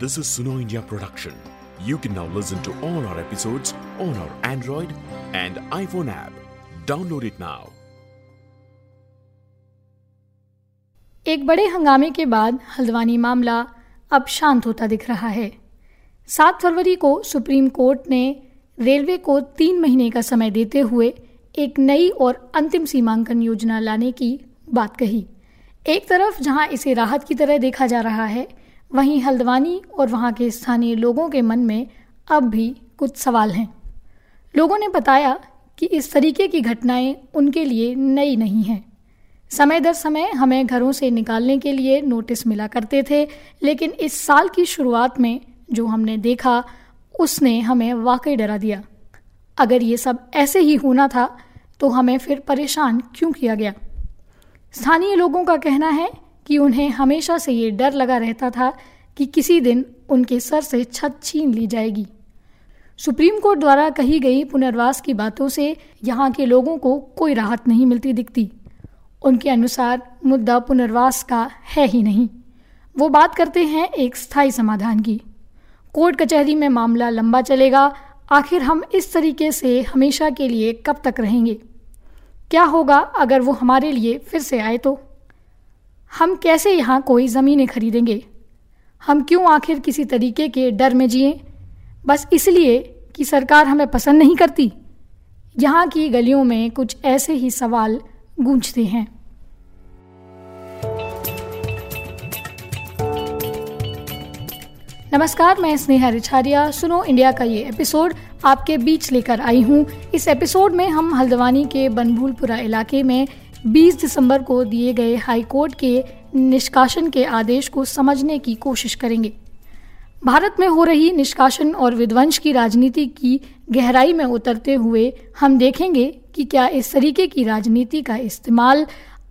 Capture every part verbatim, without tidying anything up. This is Sumo India production. You can now listen to all our episodes on our Android and iPhone app. Download it now. एक बड़े हंगामे के बाद हल्द्वानी मामला अब शांत होता दिख रहा है। सात फरवरी को सुप्रीम कोर्ट ने रेलवे को तीन महीने का समय देते हुए एक नई और अंतिम सीमांकन योजना लाने की बात कही। एक तरफ जहां इसे राहत की तरह देखा जा रहा है, वहीं हल्द्वानी और वहां के स्थानीय लोगों के मन में अब भी कुछ सवाल हैं। लोगों ने बताया कि इस तरीके की घटनाएं उनके लिए नई नहीं हैं। समय दर समय हमें घरों से निकालने के लिए नोटिस मिला करते थे, लेकिन इस साल की शुरुआत में जो हमने देखा उसने हमें वाकई डरा दिया। अगर ये सब ऐसे ही होना था तो हमें फिर परेशान क्यों किया गया। स्थानीय लोगों का कहना है कि उन्हें हमेशा से ये डर लगा रहता था कि किसी दिन उनके सर से छत छीन ली जाएगी। सुप्रीम कोर्ट द्वारा कही गई पुनर्वास की बातों से यहाँ के लोगों को कोई राहत नहीं मिलती दिखती। उनके अनुसार मुद्दा पुनर्वास का है ही नहीं। वो बात करते हैं एक स्थायी समाधान की। कोर्ट कचहरी में मामला लंबा चलेगा। आखिर हम इस तरीके से हमेशा के लिए कब तक रहेंगे? क्या होगा अगर वो हमारे लिए फिर से आए तो? हम कैसे यहाँ कोई ज़मीनें खरीदेंगे? हम क्यों आखिर किसी तरीके के डर में जिए, बस इसलिए कि सरकार हमें पसंद नहीं करती? यहाँ की गलियों में कुछ ऐसे ही सवाल गूंजते हैं। नमस्कार, मैं स्नेहा रिछारिया सुनो इंडिया का ये एपिसोड आपके बीच लेकर आई हूँ। इस एपिसोड में हम हल्द्वानी के बनभूलपुरा इलाके में बीस दिसंबर को दिए गए हाई कोर्ट के निष्कासन के आदेश को समझने की कोशिश करेंगे। भारत में हो रही निष्कासन और विध्वंस की राजनीति की गहराई में उतरते हुए हम देखेंगे कि क्या इस तरीके की राजनीति का इस्तेमाल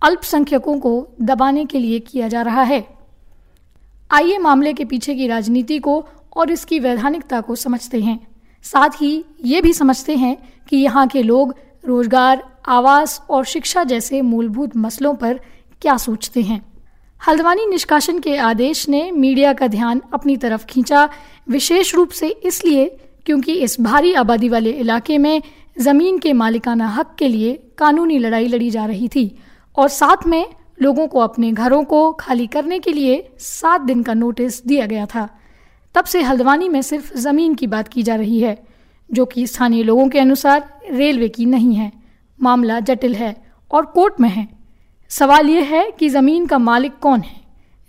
अल्पसंख्यकों को दबाने के लिए किया जा रहा है। आइए मामले के पीछे की राजनीति को और इसकी वैधानिकता को समझते हैं। साथ ही ये भी समझते हैं कि यहाँ के लोग रोजगार, आवास और शिक्षा जैसे मूलभूत मसलों पर क्या सोचते हैं। हल्द्वानी निष्कासन के आदेश ने मीडिया का ध्यान अपनी तरफ खींचा, विशेष रूप से इसलिए क्योंकि इस भारी आबादी वाले इलाके में ज़मीन के मालिकाना हक के लिए कानूनी लड़ाई लड़ी जा रही थी और साथ में लोगों को अपने घरों को खाली करने के लिए सात दिन का नोटिस दिया गया था। तब से हल्द्वानी में सिर्फ ज़मीन की बात की जा रही है, जो कि स्थानीय लोगों के अनुसार रेलवे की नहीं है। मामला जटिल है और कोर्ट में है। सवाल यह है कि ज़मीन का मालिक कौन है?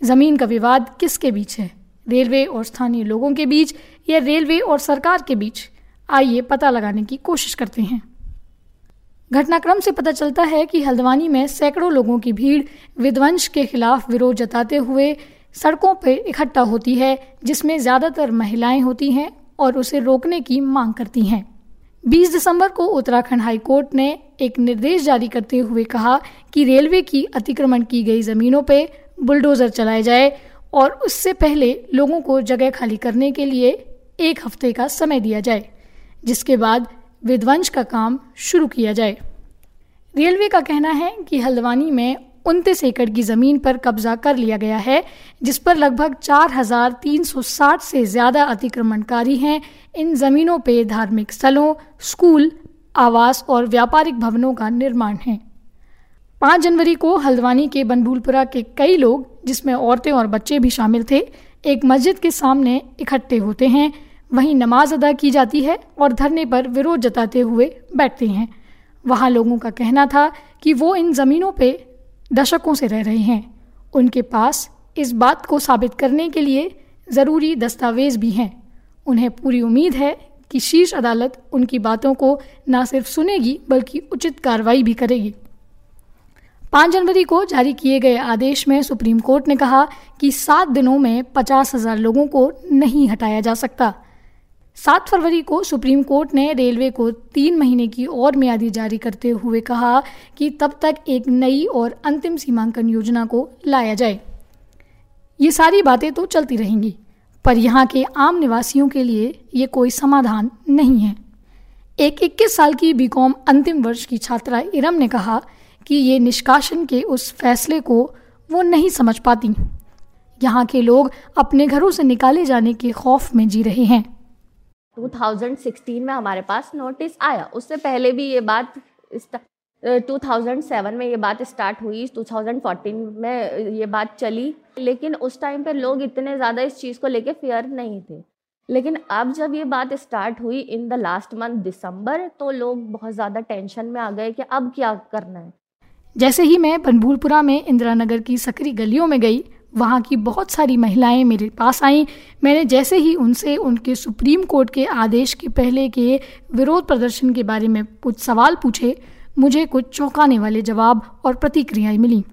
ज़मीन का विवाद किसके बीच है? रेलवे और स्थानीय लोगों के बीच या रेलवे और सरकार के बीच? आइए पता लगाने की कोशिश करते हैं। घटनाक्रम से पता चलता है कि हल्द्वानी में सैकड़ों लोगों की भीड़ विध्वंस के खिलाफ विरोध जताते हुए सड़कों पर इकट्ठा होती है, जिसमें ज़्यादातर महिलाएं होती हैं और उसे रोकने की मांग करती हैं। बीस दिसंबर को उत्तराखंड हाई कोर्ट ने एक निर्देश जारी करते हुए कहा कि रेलवे की अतिक्रमण की गई ज़मीनों पर बुलडोज़र चलाए जाए और उससे पहले लोगों को जगह खाली करने के लिए एक हफ्ते का समय दिया जाए, जिसके बाद विध्वंस का काम शुरू किया जाए। रेलवे का कहना है कि हल्द्वानी में उनतीस एकड़ की ज़मीन पर कब्जा कर लिया गया है, जिस पर लगभग चार हज़ार तीन सौ साठ से ज़्यादा अतिक्रमणकारी हैं। इन ज़मीनों पर धार्मिक स्थलों, स्कूल, आवास और व्यापारिक भवनों का निर्माण है। पाँच जनवरी को हल्द्वानी के बनभूलपुरा के कई लोग, जिसमें औरतें और बच्चे भी शामिल थे, एक मस्जिद के सामने इकट्ठे होते हैं। वहीं नमाज अदा की जाती है और धरने पर विरोध जताते हुए बैठते हैं। वहाँ लोगों का कहना था कि वो इन ज़मीनों पर दशकों से रह रहे हैं। उनके पास इस बात को साबित करने के लिए ज़रूरी दस्तावेज भी हैं। उन्हें पूरी उम्मीद है कि शीर्ष अदालत उनकी बातों को ना सिर्फ सुनेगी बल्कि उचित कार्रवाई भी करेगी। पाँच जनवरी को जारी किए गए आदेश में सुप्रीम कोर्ट ने कहा कि सात दिनों में पचास हज़ार लोगों को नहीं हटाया जा सकता। सात फरवरी को सुप्रीम कोर्ट ने रेलवे को तीन महीने की और मियादी जारी करते हुए कहा कि तब तक एक नई और अंतिम सीमांकन योजना को लाया जाए। ये सारी बातें तो चलती रहेंगी, पर यहाँ के आम निवासियों के लिए ये कोई समाधान नहीं है। एक इक्कीस साल की बीकॉम अंतिम वर्ष की छात्रा इरम ने कहा कि ये निष्कासन के उस फैसले को वो नहीं समझ पाती। यहाँ के लोग अपने घरों से निकाले जाने के खौफ में जी रहे हैं। दो हज़ार सोलह में हमारे पास नोटिस आया, उससे पहले भी ये बात दो हज़ार सात में ये बात स्टार्ट हुई, दो हज़ार चौदह में ये बात चली, लेकिन उस टाइम पे लोग इतने ज़्यादा इस चीज़ को लेके फेयर नहीं थे। लेकिन अब जब ये बात स्टार्ट हुई in the last month December, तो लोग बहुत ज़्यादा टेंशन में आ गए कि अब क्या करना है। जैसे ही मैं बनभूलपुरा में इंदिरा नगर की सकरी गलियों में गई, वहाँ की बहुत सारी महिलाएं मेरे पास आईं। मैंने जैसे ही उनसे उनके सुप्रीम कोर्ट के आदेश के पहले के विरोध प्रदर्शन के बारे में कुछ सवाल पूछे, मुझे कुछ चौंकाने वाले जवाब और प्रतिक्रियाएं मिली।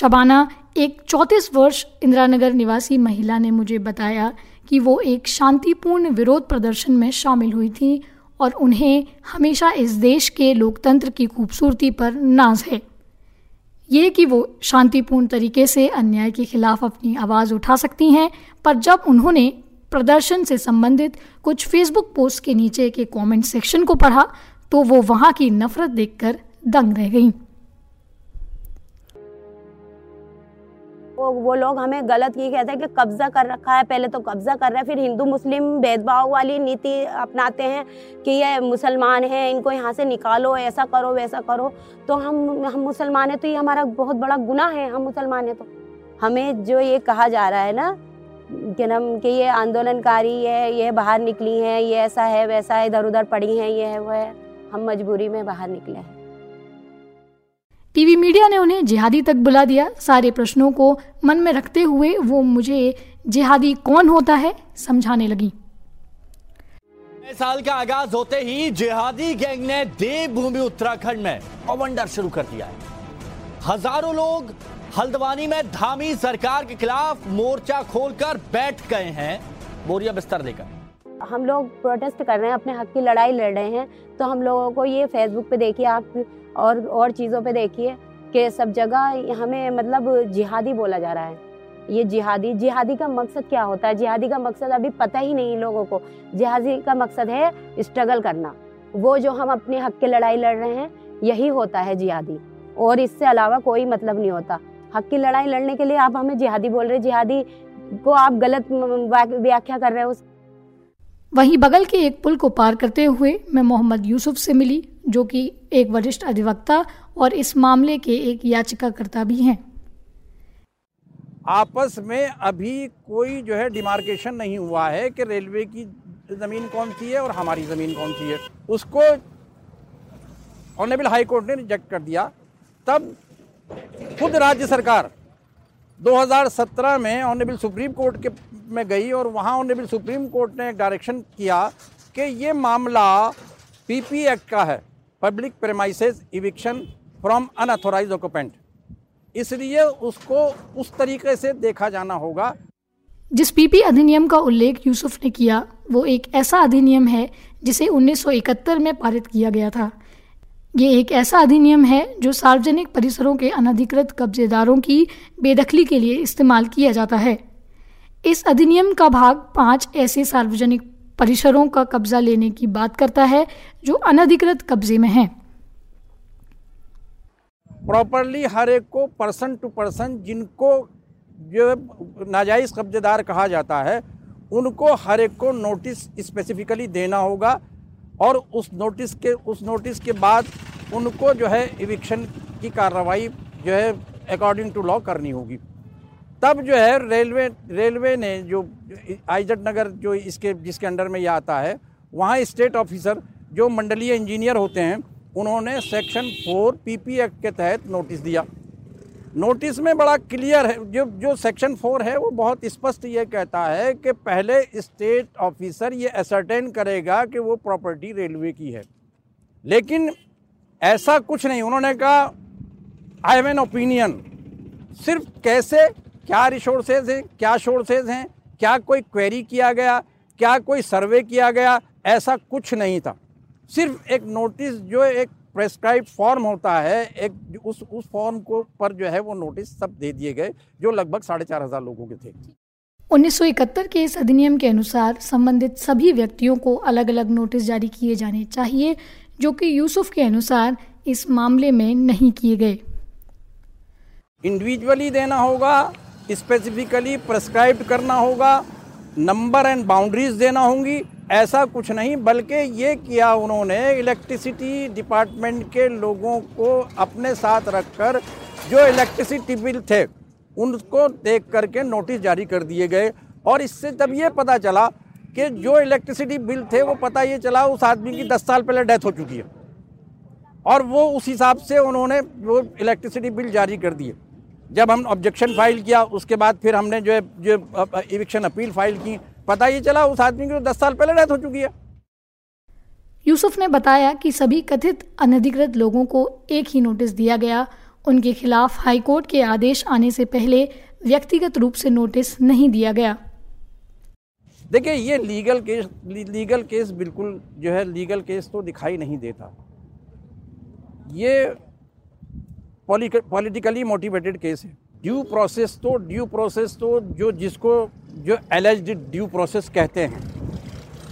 शबाना, एक चौंतीस वर्ष इंदिरा नगर निवासी महिला, ने मुझे बताया कि वो एक शांतिपूर्ण विरोध प्रदर्शन में शामिल हुई थी और उन्हें हमेशा इस देश के लोकतंत्र की खूबसूरती पर नाज है, ये कि वो शांतिपूर्ण तरीके से अन्याय के खिलाफ अपनी आवाज़ उठा सकती हैं। पर जब उन्होंने प्रदर्शन से संबंधित कुछ फेसबुक पोस्ट के नीचे के कमेंट सेक्शन को पढ़ा तो वो वहाँ की नफरत देखकर दंग रह गईं। वो वो लोग हमें गलत ही कहते हैं कि कब्जा कर रखा है, पहले तो कब्जा कर रहा है, फिर हिंदू मुस्लिम भेदभाव वाली नीति अपनाते हैं कि ये मुसलमान हैं, इनको यहाँ से निकालो, ऐसा करो वैसा करो। तो हम हम मुसलमान हैं तो ये हमारा बहुत बड़ा गुनाह है, हम मुसलमान हैं तो हमें जो ये कहा जा रहा है ना कि हम कि ये आंदोलनकारी है, ये बाहर निकली हैं, ये ऐसा है वैसा है, इधर उधर पड़ी हैं, ये है वो है, हम मजबूरी में बाहर निकले हैं। टीवी मीडिया ने उन्हें जिहादी तक बुला दिया। सारे प्रश्नों को मन में रखते हुए वो मुझे जिहादी कौन होता है समझाने लगी। नए साल का आगाज होते ही जिहादी गैंग ने देवभूमि उत्तराखंड में अवंडर शुरू कर दिया है। हजारों लोग हल्द्वानी में धामी सरकार के खिलाफ मोर्चा खोलकर बैठ गए हैं, बोरिया बिस्तर लेकर। हम लोग प्रोटेस्ट कर रहे हैं, अपने हक की लड़ाई लड़ रहे हैं, तो हम लोगों को ये फेसबुक पे देखिए आप और और चीज़ों पे देखिए कि सब जगह हमें मतलब जिहादी बोला जा रहा है। ये जिहादी जिहादी का मकसद क्या होता है? जिहादी का मकसद अभी पता ही नहीं लोगों को। जिहादी का मकसद है स्ट्रगल करना, वो जो हम अपने हक की लड़ाई लड़ रहे हैं यही होता है जिहादी, और इससे अलावा कोई मतलब नहीं होता। हक की लड़ाई लड़ने के लिए आप हमें जिहादी बोल रहे, जिहादी को आप गलत व्याख्या कर रहे हो। वहीं बगल के एक पुल को पार करते हुए मैं मोहम्मद यूसुफ से मिली, जो कि एक वरिष्ठ अधिवक्ता और इस मामले के एक याचिकाकर्ता भी हैं। आपस में अभी कोई जो है डिमार्केशन नहीं हुआ है कि रेलवे की ज़मीन कौन सी है और हमारी ज़मीन कौन सी है। उसको ऑनरेबल हाई कोर्ट ने रिजेक्ट कर दिया। तब खुद राज्य सरकार दो हज़ार सत्रह में ऑनरेबल सुप्रीम कोर्ट के में गई और वहाँ ऑनरेबल सुप्रीम कोर्ट ने एक डायरेक्शन किया कि ये मामला पीपी एक्ट का है, public premises eviction from unauthorised occupant, इसलिए उसको उस तरीके से देखा जाना होगा। जिस पीपी अधिनियम का उल्लेख यूसुफ ने किया वो एक ऐसा अधिनियम है जिसे उन्नीस सौ इकहत्तर में पारित किया गया था। ये एक ऐसा अधिनियम है जो सार्वजनिक परिसरों के अनधिकृत कब्जेदारों की बेदखली के लिए इस्तेमाल किया जाता है। इस अधिनियम का भाग पाँच ऐसे सार्वजनिक परिसरों का कब्जा लेने की बात करता है जो अनधिकृत कब्जे में हैं। प्रॉपरली हर एक को पर्सन टू पर्सन, जिनको जो नाजायज कब्जेदार कहा जाता है, उनको हर एक को नोटिस स्पेसिफिकली देना होगा और उस नोटिस के उस नोटिस के बाद उनको जो है इविक्शन की कार्रवाई जो है अकॉर्डिंग टू लॉ करनी होगी। तब जो है रेलवे रेलवे ने जो आईजट नगर जो इसके जिसके अंडर में यह आता है, वहाँ स्टेट ऑफिसर जो मंडलीय इंजीनियर होते हैं, उन्होंने सेक्शन फोर पीपी एक्ट के तहत नोटिस दिया। नोटिस में बड़ा क्लियर है, जो जो सेक्शन फोर है वो बहुत स्पष्ट ये कहता है कि पहले स्टेट ऑफिसर ये असरटेन करेगा कि वो प्रॉपर्टी रेलवे की है, लेकिन ऐसा कुछ नहीं। उन्होंने कहा आई हैव एन ओपिनियन, सिर्फ कैसे, क्या रिसोर्सेज हैं, क्या सोर्सेज हैं, क्या कोई क्वेरी किया गया, क्या कोई सर्वे किया गया, ऐसा कुछ नहीं था। सिर्फ एक नोटिस जो एक प्रेस्क्राइब फॉर्म होता है, एक उस उस फॉर्म को पर जो है वो नोटिस सब दे दिए गए, जो लगभग साढ़े चार हज़ार लोगों के थे। उन्नीस सौ इकहत्तर के इस अधिनियम के अनुसार संबंधित सभी व्यक्तियों को अलग अलग नोटिस जारी किए जाने चाहिए, जो कि यूसुफ के अनुसार इस मामले में नहीं किए गए। इंडिविजुअली देना होगा स्पेसिफिकली प्रिस्क्राइब करना होगा, नंबर एंड बाउंड्रीज देना होंगी, ऐसा कुछ नहीं, बल्कि ये किया उन्होंने इलेक्ट्रिसिटी डिपार्टमेंट के लोगों को अपने साथ रखकर जो इलेक्ट्रिसिटी बिल थे उनको देख करके नोटिस जारी कर दिए गए। और इससे तब ये पता चला कि जो इलेक्ट्रिसिटी बिल थे वो पता ये चला उस आदमी की दस साल पहले डेथ हो चुकी है और वो उस हिसाब से उन्होंने वो इलेक्ट्रिसिटी बिल जारी कर दिए। जब हम ऑब्जेक्शन फाइल किया उसके बाद फिर हमने जो है जो इविक्शन अपील फाइल की, पता ये चला उस आदमी की तो दस साल पहले डेथ हो चुकी है। यूसुफ ने बताया कि सभी कथित अनधिकृत लोगों को एक ही नोटिस दिया गया, उनके खिलाफ हाईकोर्ट के आदेश आने से पहले व्यक्तिगत रूप से नोटिस नहीं दिया गया। देखिए ये लीगल केस लीगल केस बिल्कुल जो है लीगल केस तो दिखाई नहीं देता, ये पॉलिटिकली मोटिवेटेड केस है। ड्यू प्रोसेस तो ड्यू प्रोसेस तो जो जिसको जो एलएचडी ड्यू प्रोसेस कहते हैं,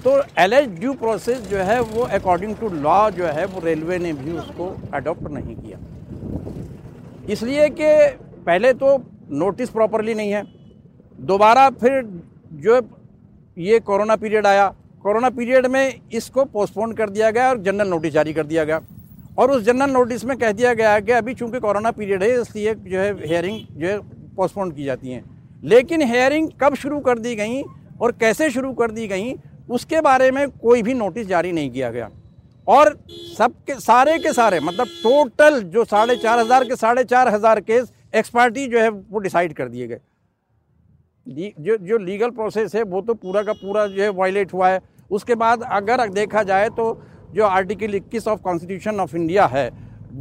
तो एलएचडी ड्यू प्रोसेस जो है वो अकॉर्डिंग टू लॉ जो है वो रेलवे ने भी उसको अडॉप्ट नहीं किया, इसलिए कि पहले तो नोटिस प्रॉपरली नहीं है। दोबारा फिर जो ये कोरोना पीरियड आया, कोरोना पीरियड में इसको पोस्टपोन कर दिया गया और जनरल नोटिस जारी कर दिया गया और उस जनरल नोटिस में कह दिया गया कि अभी चूंकि कोरोना पीरियड है इसलिए जो है हेयरिंग जो है पोस्टपोन की जाती है। लेकिन हेयरिंग कब शुरू कर दी गई और कैसे शुरू कर दी गई उसके बारे में कोई भी नोटिस जारी नहीं किया गया और सब के सारे के सारे मतलब टोटल जो साढ़े चार हज़ार के साढ़े चार हज़ार केस एक्सपर्टी जो है वो डिसाइड कर दिए गए। जो जो लीगल प्रोसेस है वो तो पूरा का पूरा जो है वायलेट हुआ है। उसके बाद अगर देखा जाए तो जो आर्टिकल इक्कीस ऑफ कॉन्स्टिट्यूशन ऑफ इंडिया है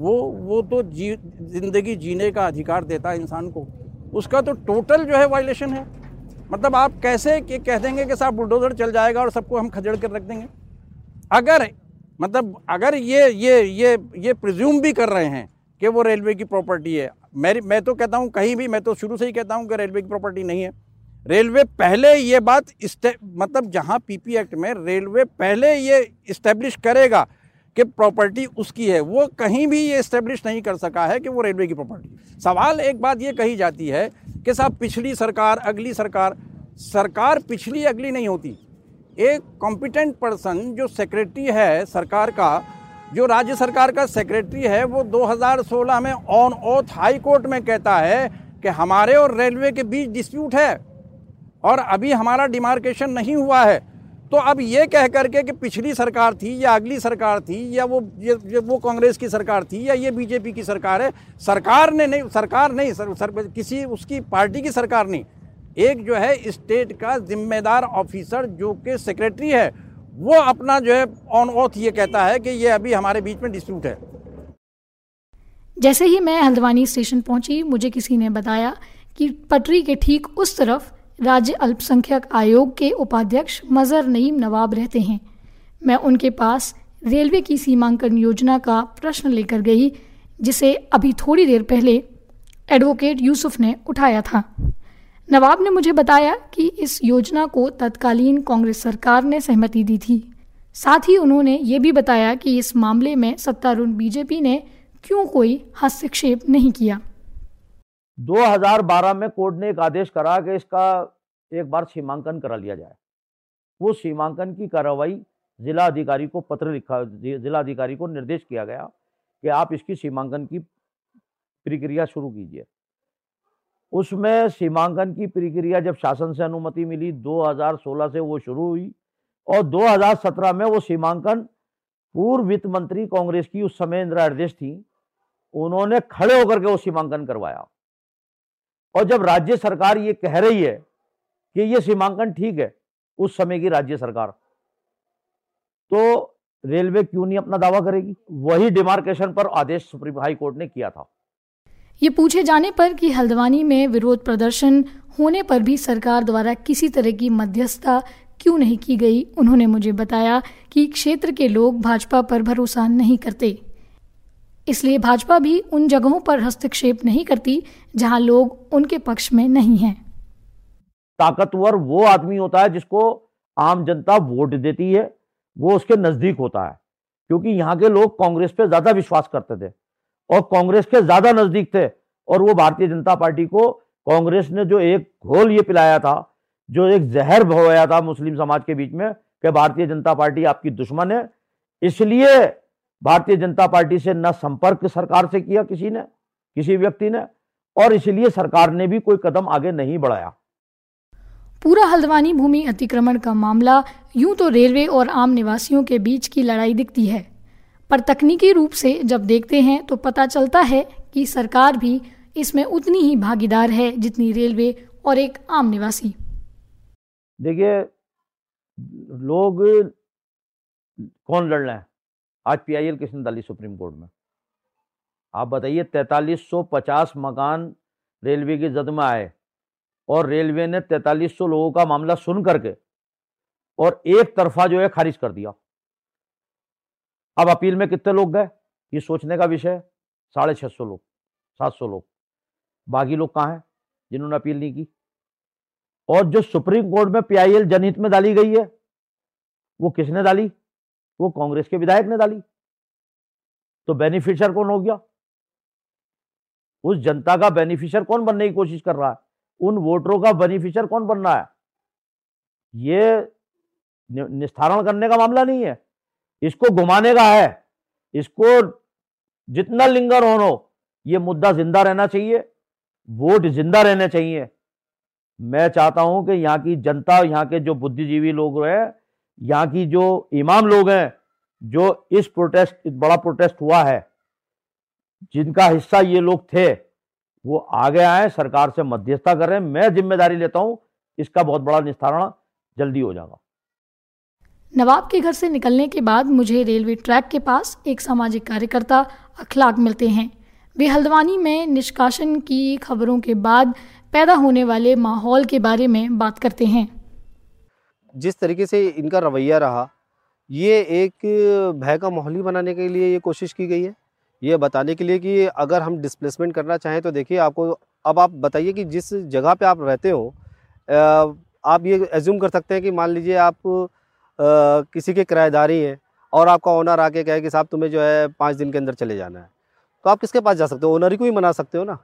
वो वो तो जी जिंदगी जीने का अधिकार देता है इंसान को, उसका तो टोटल जो है वायलेशन है। मतलब आप कैसे कि कह देंगे कि साहब बुलडोज़र चल जाएगा और सबको हम खदेड़ कर रख देंगे। अगर मतलब अगर ये ये ये ये प्रिज्यूम भी कर रहे हैं कि वो रेलवे की प्रॉपर्टी है, मेरी मैं तो कहता हूँ कहीं भी, मैं तो शुरू से ही कहता हूँ कि रेलवे की प्रॉपर्टी नहीं है। रेलवे पहले ये बात मतलब जहाँ पीपी एक्ट में रेलवे पहले ये इस्टेब्लिश करेगा कि प्रॉपर्टी उसकी है, वो कहीं भी ये इस्टेब्लिश नहीं कर सका है कि वो रेलवे की प्रॉपर्टी है। सवाल एक बात ये कही जाती है कि साहब पिछली सरकार अगली सरकार, सरकार पिछली अगली नहीं होती। एक कॉम्पिटेंट पर्सन जो सेक्रेटरी है सरकार का, जो राज्य सरकार का सेक्रेटरी है, वो दो हज़ार सोलह में ऑन ओथ हाई कोर्ट में कहता है कि हमारे और रेलवे के बीच डिस्प्यूट है और अभी हमारा डिमार्केशन नहीं हुआ है। तो अब ये कह करके कि पिछली सरकार थी या अगली सरकार थी या वो ये, ये वो कांग्रेस की सरकार थी या ये बीजेपी की सरकार है, सरकार ने नहीं सरकार नहीं सर, सर, किसी उसकी पार्टी की सरकार नहीं, एक जो है स्टेट का जिम्मेदार ऑफिसर जो कि सेक्रेटरी है वो अपना जो है ऑन ऑथ ये कहता है कि ये अभी हमारे बीच में डिस्प्यूट है। जैसे ही मैं हल्द्वानी स्टेशन पहुंची, मुझे किसी ने बताया कि पटरी के ठीक उस तरफ राज्य अल्पसंख्यक आयोग के उपाध्यक्ष मजहर नईम नवाब रहते हैं। मैं उनके पास रेलवे की सीमांकन योजना का प्रश्न लेकर गई, जिसे अभी थोड़ी देर पहले एडवोकेट यूसुफ ने उठाया था। नवाब ने मुझे बताया कि इस योजना को तत्कालीन कांग्रेस सरकार ने सहमति दी थी। साथ ही उन्होंने ये भी बताया कि इस मामले में सत्तारूढ़ बीजेपी ने क्यों कोई हस्तक्षेप नहीं किया। दो हज़ार बारह में कोर्ट ने एक आदेश करा कि इसका एक बार सीमांकन करा लिया जाए। वो सीमांकन की कार्रवाई जिला अधिकारी को पत्र लिखा, जिला अधिकारी को निर्देश किया गया कि आप इसकी सीमांकन की प्रक्रिया शुरू कीजिए। उसमें सीमांकन की प्रक्रिया जब शासन से अनुमति मिली दो हज़ार सोलह से वो शुरू हुई और दो हज़ार सत्रह में वो सीमांकन पूर्व वित्त मंत्री कांग्रेस की उस समय इंदिरा हृदयेश थी, उन्होंने खड़े होकर के वो सीमांकन करवाया। और जब राज्य सरकार ये कह रही है कि ये सीमांकन ठीक है, उस समय की राज्य सरकार, तो रेलवे क्यों नहीं अपना दावा करेगी? वही डिमार्केशन पर आदेश सुप्रीम हाई कोर्ट ने किया था। ये पूछे जाने पर कि हल्द्वानी में विरोध प्रदर्शन होने पर भी सरकार द्वारा किसी तरह की मध्यस्थता क्यों नहीं की गई, उन्होंने मुझे बताया कि क्षेत्र के लोग भाजपा पर भरोसा नहीं करते, इसलिए भाजपा भी उन जगहों पर हस्तक्षेप नहीं करती जहां लोग उनके पक्ष में नहीं हैं। ताकतवर वो आदमी होता है जिसको आम जनता वोट देती है, वो उसके नजदीक होता है, क्योंकि यहाँ के लोग कांग्रेस पे ज्यादा विश्वास करते थे और कांग्रेस के ज्यादा नजदीक थे और वो भारतीय जनता पार्टी को कांग्रेस ने जो एक घोल ये पिलाया था, जो एक जहर भवाया था मुस्लिम समाज के बीच में कि भारतीय जनता पार्टी आपकी दुश्मन है, इसलिए भारतीय जनता पार्टी से न संपर्क सरकार से किया किसी ने, किसी व्यक्ति ने, और इसलिए सरकार ने भी कोई कदम आगे नहीं बढ़ाया। पूरा हल्द्वानी भूमि अतिक्रमण का मामला यूं तो रेलवे और आम निवासियों के बीच की लड़ाई दिखती है, पर तकनीकी रूप से जब देखते हैं तो पता चलता है कि सरकार भी इसमें उतनी ही भागीदार है जितनी रेलवे और एक आम निवासी। देखिए, लोग कौन लड़ रहे हैं, आज पीआईएल किसने डाली सुप्रीम कोर्ट में, आप बताइए। तैंतालीस सौ पचास मकान रेलवे की जद में आए और रेलवे ने तैंतालीस सौ लोगों का मामला सुन करके और एक तरफा जो है खारिज कर दिया। अब अपील में कितने लोग गए ये सोचने का विषय है, साढ़े छः सौ लोग, सात सौ लोग। बाकी लोग कहाँ हैं जिन्होंने अपील नहीं की? और जो सुप्रीम कोर्ट में पीआईएल जनहित में डाली गई है वो किसने डाली? वो कांग्रेस के विधायक ने डाली। तो बेनिफिशियर कौन हो गया? उस जनता का बेनिफिशियर कौन बनने की कोशिश कर रहा है? उन वोटरों का बेनिफिशियर कौन बन रहा है? ये निस्तारण करने का मामला नहीं है, इसको घुमाने का है। इसको जितना लिंगर होनो, ये मुद्दा जिंदा रहना चाहिए, वोट जिंदा रहने चाहिए। मैं चाहता हूं कि यहाँ की जनता, यहाँ के जो बुद्धिजीवी लोग हैं, यहाँ की जो इमाम लोग हैं, जो इस प्रोटेस्ट, इस बड़ा प्रोटेस्ट हुआ है, जिनका हिस्सा ये लोग थे, वो आगे आए, सरकार से मध्यस्थता करें। मैं जिम्मेदारी लेता हूं, इसका बहुत बड़ा निस्तारण जल्दी हो जाएगा। नवाब के घर से निकलने के बाद मुझे रेलवे ट्रैक के पास एक सामाजिक कार्यकर्ता अखलाक मिलते हैं। वे हल्द्वानी में निष्कासन की खबरों के बाद पैदा होने वाले माहौल के बारे में बात करते हैं। जिस तरीके से इनका रवैया रहा, ये एक भय का माहौल ही बनाने के लिए ये कोशिश की गई है, ये बताने के लिए कि अगर हम डिस्प्लेसमेंट करना चाहें तो देखिए आपको, अब आप बताइए कि जिस जगह पे आप रहते हो, आप ये एज्यूम कर सकते हैं कि मान लीजिए आप आ, किसी के किराएदारी हैं और आपका ओनर आके कहे कि साहब तुम्हें जो है पाँच दिन के अंदर चले जाना है, तो आप किसके पास जा सकते हो? ओनर को ही मना सकते हो ना,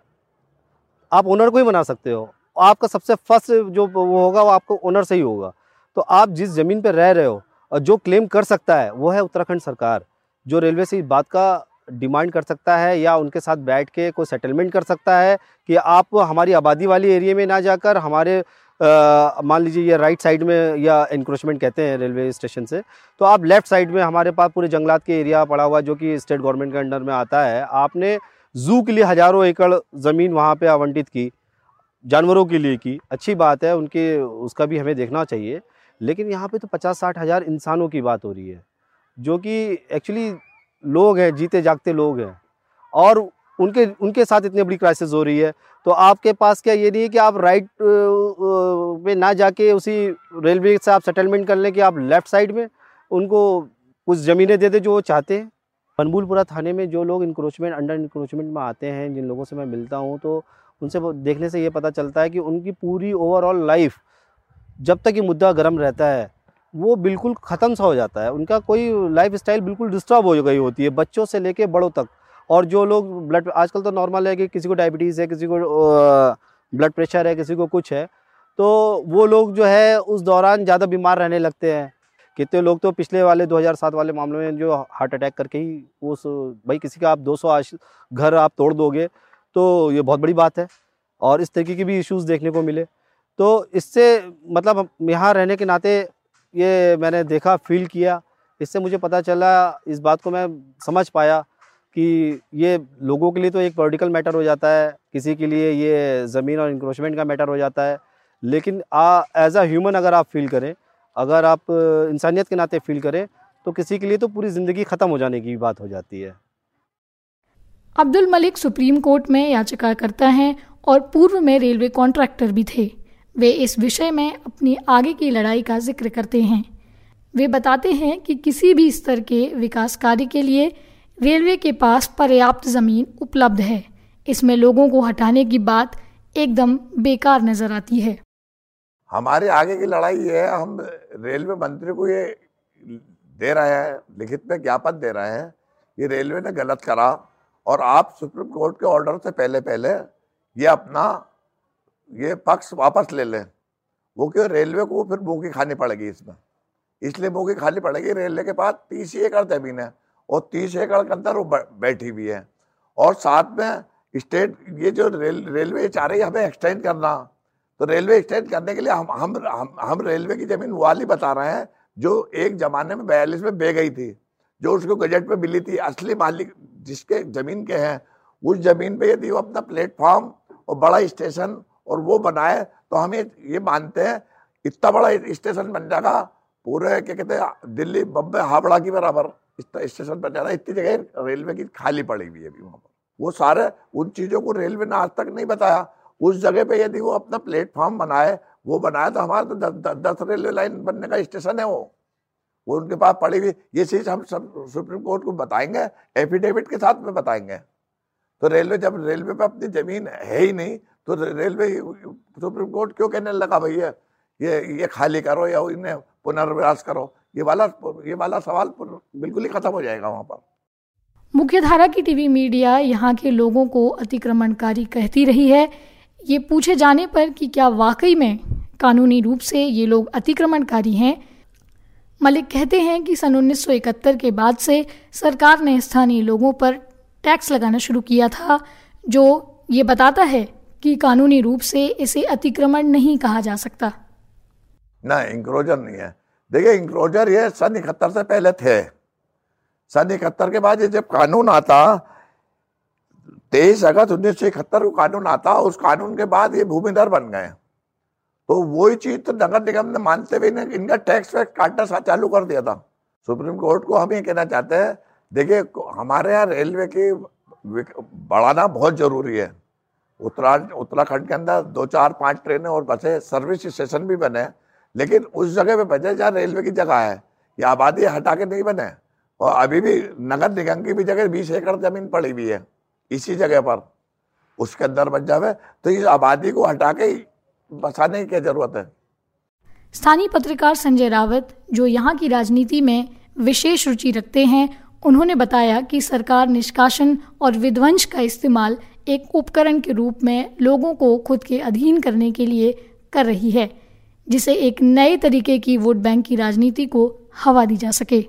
आप ओनर को ही मना सकते हो। आपका सबसे फर्स्ट जो वो होगा वो आपको ओनर से ही होगा। तो आप जिस ज़मीन पर रह रहे हो और जो क्लेम कर सकता है वो है उत्तराखंड सरकार, जो रेलवे से इस बात का डिमांड कर सकता है या उनके साथ बैठ के कोई सेटलमेंट कर सकता है कि आप हमारी आबादी वाली एरिया में ना जाकर हमारे मान लीजिए ये राइट साइड में, या एनक्रोचमेंट कहते हैं रेलवे स्टेशन से, तो आप लेफ़्ट साइड में हमारे पास पूरे जंगलात के एरिया पड़ा हुआ जो कि स्टेट गवर्नमेंट के अंडर में आता है। आपने ज़ू के लिए हज़ारों एकड़ ज़मीन वहाँ पर आवंटित की, जानवरों के लिए की, अच्छी बात है, उनके उसका भी हमें देखना चाहिए, लेकिन यहाँ पर तो पचास साठ हज़ार इंसानों की बात हो रही है जो कि एक्चुअली लोग हैं, जीते जागते लोग हैं, और उनके उनके साथ इतनी बड़ी क्राइसिस हो रही है। तो आपके पास क्या ये नहीं है कि आप राइट में ना जाके उसी रेलवे से आप सेटलमेंट कर लें कि आप लेफ़्ट साइड में उनको कुछ ज़मीनें दे दें जो वो चाहते हैं? बनबुलपुरा थाने में जो लोग इंक्रोचमेंट, अंडर इंक्रोचमेंट में आते हैं, जिन लोगों से मैं मिलता हूँ, तो उनसे देखने से ये पता चलता है कि उनकी पूरी ओवरऑल लाइफ जब तक ये मुद्दा गर्म रहता है वो बिल्कुल ख़त्म सा हो जाता है। उनका कोई लाइफ स्टाइल बिल्कुल डिस्टर्ब हो गई होती है, बच्चों से लेके बड़ों तक। और जो लोग ब्लड, आजकल तो नॉर्मल है कि किसी को डायबिटीज़ है, किसी को ब्लड प्रेशर है, किसी को कुछ है, तो वो लोग जो है उस दौरान ज़्यादा बीमार रहने लगते हैं। कितने लोग तो पिछले वाले दो हज़ार सात वाले मामलों में जो हार्ट अटैक करके ही, उस भाई किसी का आप दो सौ घर आप तोड़ दोगे तो ये बहुत बड़ी बात है। और इस तरीके के भी इशूज़ देखने को मिले, तो इससे मतलब यहाँ रहने के नाते ये मैंने देखा, फील किया, इससे मुझे पता चला, इस बात को मैं समझ पाया कि ये लोगों के लिए तो एक पॉलिटिकल मैटर हो जाता है, किसी के लिए ये ज़मीन और इंक्रोचमेंट का मैटर हो जाता है, लेकिन एज अ ह्यूमन अगर आप फील करें, अगर आप इंसानियत के नाते फील करें, तो किसी के लिए तो पूरी ज़िंदगी ख़त्म हो जाने की बात हो जाती है। अब्दुल मलिक सुप्रीम कोर्ट में याचिकाकर्ता हैं और पूर्व में रेलवे कॉन्ट्रैक्टर भी थे। वे इस विषय में अपनी आगे की लड़ाई का जिक्र करते हैं। वे बताते हैं कि किसी भी स्तर के विकास कार्य के लिए रेलवे के पास पर्याप्त ज़मीन उपलब्ध है, इसमें लोगों को हटाने की बात एकदम बेकार नज़र आती है। हमारे आगे की लड़ाई ये है, हम रेलवे मंत्री को ये दे रहे हैं, लिखित में ज्ञापन दे रहे हैं कि रेलवे ने गलत करा और आप सुप्रीम कोर्ट के ऑर्डर से पहले पहले ये अपना ये पक्ष वापस ले लें। वो क्यों? रेलवे को फिर मुँह की खानी पड़ेगी इसमें, इसलिए मुँह की खानी पड़ेगी। रेलवे के पास तीस एकड़ जमीन है और तीस एकड़ के अंदर वो बैठी हुई है, और साथ में स्टेट ये जो रेल रेलवे चाह रही है हमें एक्सटेंड करना, तो रेलवे एक्सटेंड करने के लिए हम हम हम, हम रेलवे की ज़मीन वाली बता रहे हैं जो एक ज़माने में बयालीस में बह गई थी, जो उसको गजट में मिली थी। असली मालिक जिसके ज़मीन के हैं उस ज़मीन पे यदि वो अपना प्लेटफॉर्म और बड़ा स्टेशन और वो बनाए तो हम ये ये मानते हैं इतना बड़ा स्टेशन बन जाएगा पूरे क्या कहते हैं दिल्ली बम्बे हावड़ा की बराबर स्टेशन बन जाएगा। इतनी जगह रेलवे की खाली पड़ी हुई है अभी वहाँ पर। वो सारे उन चीज़ों को रेलवे ने आज तक नहीं बताया। उस जगह पे यदि वो अपना प्लेटफॉर्म बनाए, वो बनाया तो हमारा तो द, द, दस रेलवे लाइन बनने का स्टेशन है वो वो उनके पास पड़ी हुई। ये चीज़ हम सब सुप्रीम कोर्ट को बताएंगे, एफिडेविट के साथ में बताएंगे। तो रेलवे जब रेलवे पे अपनी ज़मीन है ही नहीं तो रेलवे सुप्रीम कोर्ट क्यों कहने लगा भैया ये ये खाली करो या इन्हें पुनर्विरास करो? ये वाला ये वाला सवाल बिल्कुल ही ख़त्म हो जाएगा वहाँ पर। मुख्यधारा की टीवी मीडिया यहाँ के लोगों को अतिक्रमणकारी कहती रही है। ये पूछे जाने पर कि क्या वाकई में कानूनी रूप से ये लोग अतिक्रमणकारी हैं, मलिक कहते हैं कि सन उन्नीस सौ इकहत्तर के बाद से सरकार ने स्थानीय लोगों पर टैक्स लगाना शुरू किया था, जो ये बताता है कि कानूनी रूप से इसे अतिक्रमण नहीं कहा जा सकता। ना, इंक्रोजर नहीं है। देखिए, इंक्रोजर ये सन इकहत्तर से पहले थे। सन इकहत्तर के बाद जब कानून आता, तेईस अगस्त उन्नीस सौ इकहत्तर को कानून आता, उस कानून के बाद ये भूमिधर बन गए। तो वही चीज़ तो नगर निगम ने मानते हुए इनका टैक्स वैक्स काटना चालू कर दिया था। सुप्रीम कोर्ट को हम ये कहना चाहते हैं, देखिए हमारे यहाँ रेलवे की बढ़ाना बहुत ज़रूरी है। उत्तरा उत्तराखंड के अंदर दो चार पाँच ट्रेनें और बसें, सर्विस स्टेशन भी बने, लेकिन उस जगह पर बचे जहाँ रेलवे की जगह है। ये आबादी हटा के नहीं बने। और अभी भी नगर निगम की भी जगह बीस एकड़ जमीन पड़ी हुई है इसी जगह पर, उसके अंदर बन जावे तो इस आबादी को हटा के बसाने की जरूरत है। स्थानीय पत्रकार संजय रावत, जो यहाँ की राजनीति में विशेष रुचि रखते हैं, उन्होंने बताया कि सरकार निष्कासन और विध्वंस का इस्तेमाल एक उपकरण के रूप में लोगों को खुद के अधीन करने के लिए कर रही है, जिसे एक नए तरीके की वोट बैंक की राजनीति को हवा दी जा सके।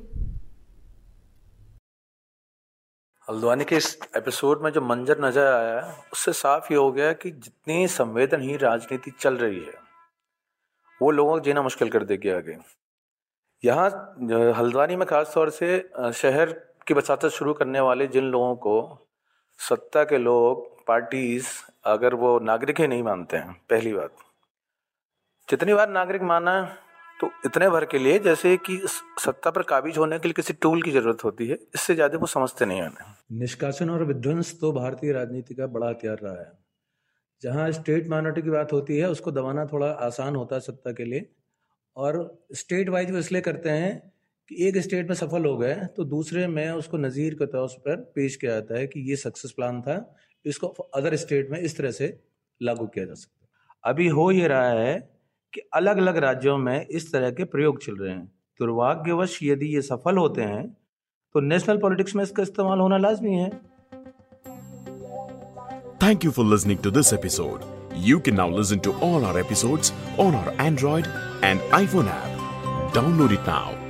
हल्द्वानी के इस एपिसोड में जो मंजर नजर आया उससे साफ ये हो गया कि जितनी संवेदनहीन राजनीति चल रही है वो लोगों को जीना मुश्किल कर देगी आगे। यहाँ हल्द्वानी में ख़ास तौर से शहर की बसात शुरू करने वाले जिन लोगों को सत्ता के लोग पार्टीज अगर वो नागरिक ही नहीं मानते हैं। पहली बात, जितनी बार नागरिक माना तो इतने भर के लिए जैसे कि सत्ता पर काबिज होने के लिए किसी टूल की जरूरत होती है, इससे ज्यादा वो समझते नहीं आना। निष्कासन और विध्वंस तो भारतीय राजनीति का बड़ा हथियार रहा है। जहां स्टेट माइनॉरिटी की बात होती है उसको दबाना थोड़ा आसान होता है सत्ता के लिए, और स्टेट वाइज वो इसलिए करते हैं कि एक स्टेट में सफल हो गए तो दूसरे में उसको नज़ीर के तौर पर पेश किया जाता है कि ये सक्सेस प्लान था, इसको अदर स्टेट में इस तरह से लागू किया जा सकता है। अभी हो ये रहा है कि अलग अलग राज्यों में इस तरह के प्रयोग चल रहे हैं। दुर्भाग्यवश यदि ये सफल होते हैं तो नेशनल पॉलिटिक्स में इसका इस्तेमाल होना लाजमी है। Thank you for listening to this episode. You can now listen to all our episodes on our Android and iPhone app. Download it now.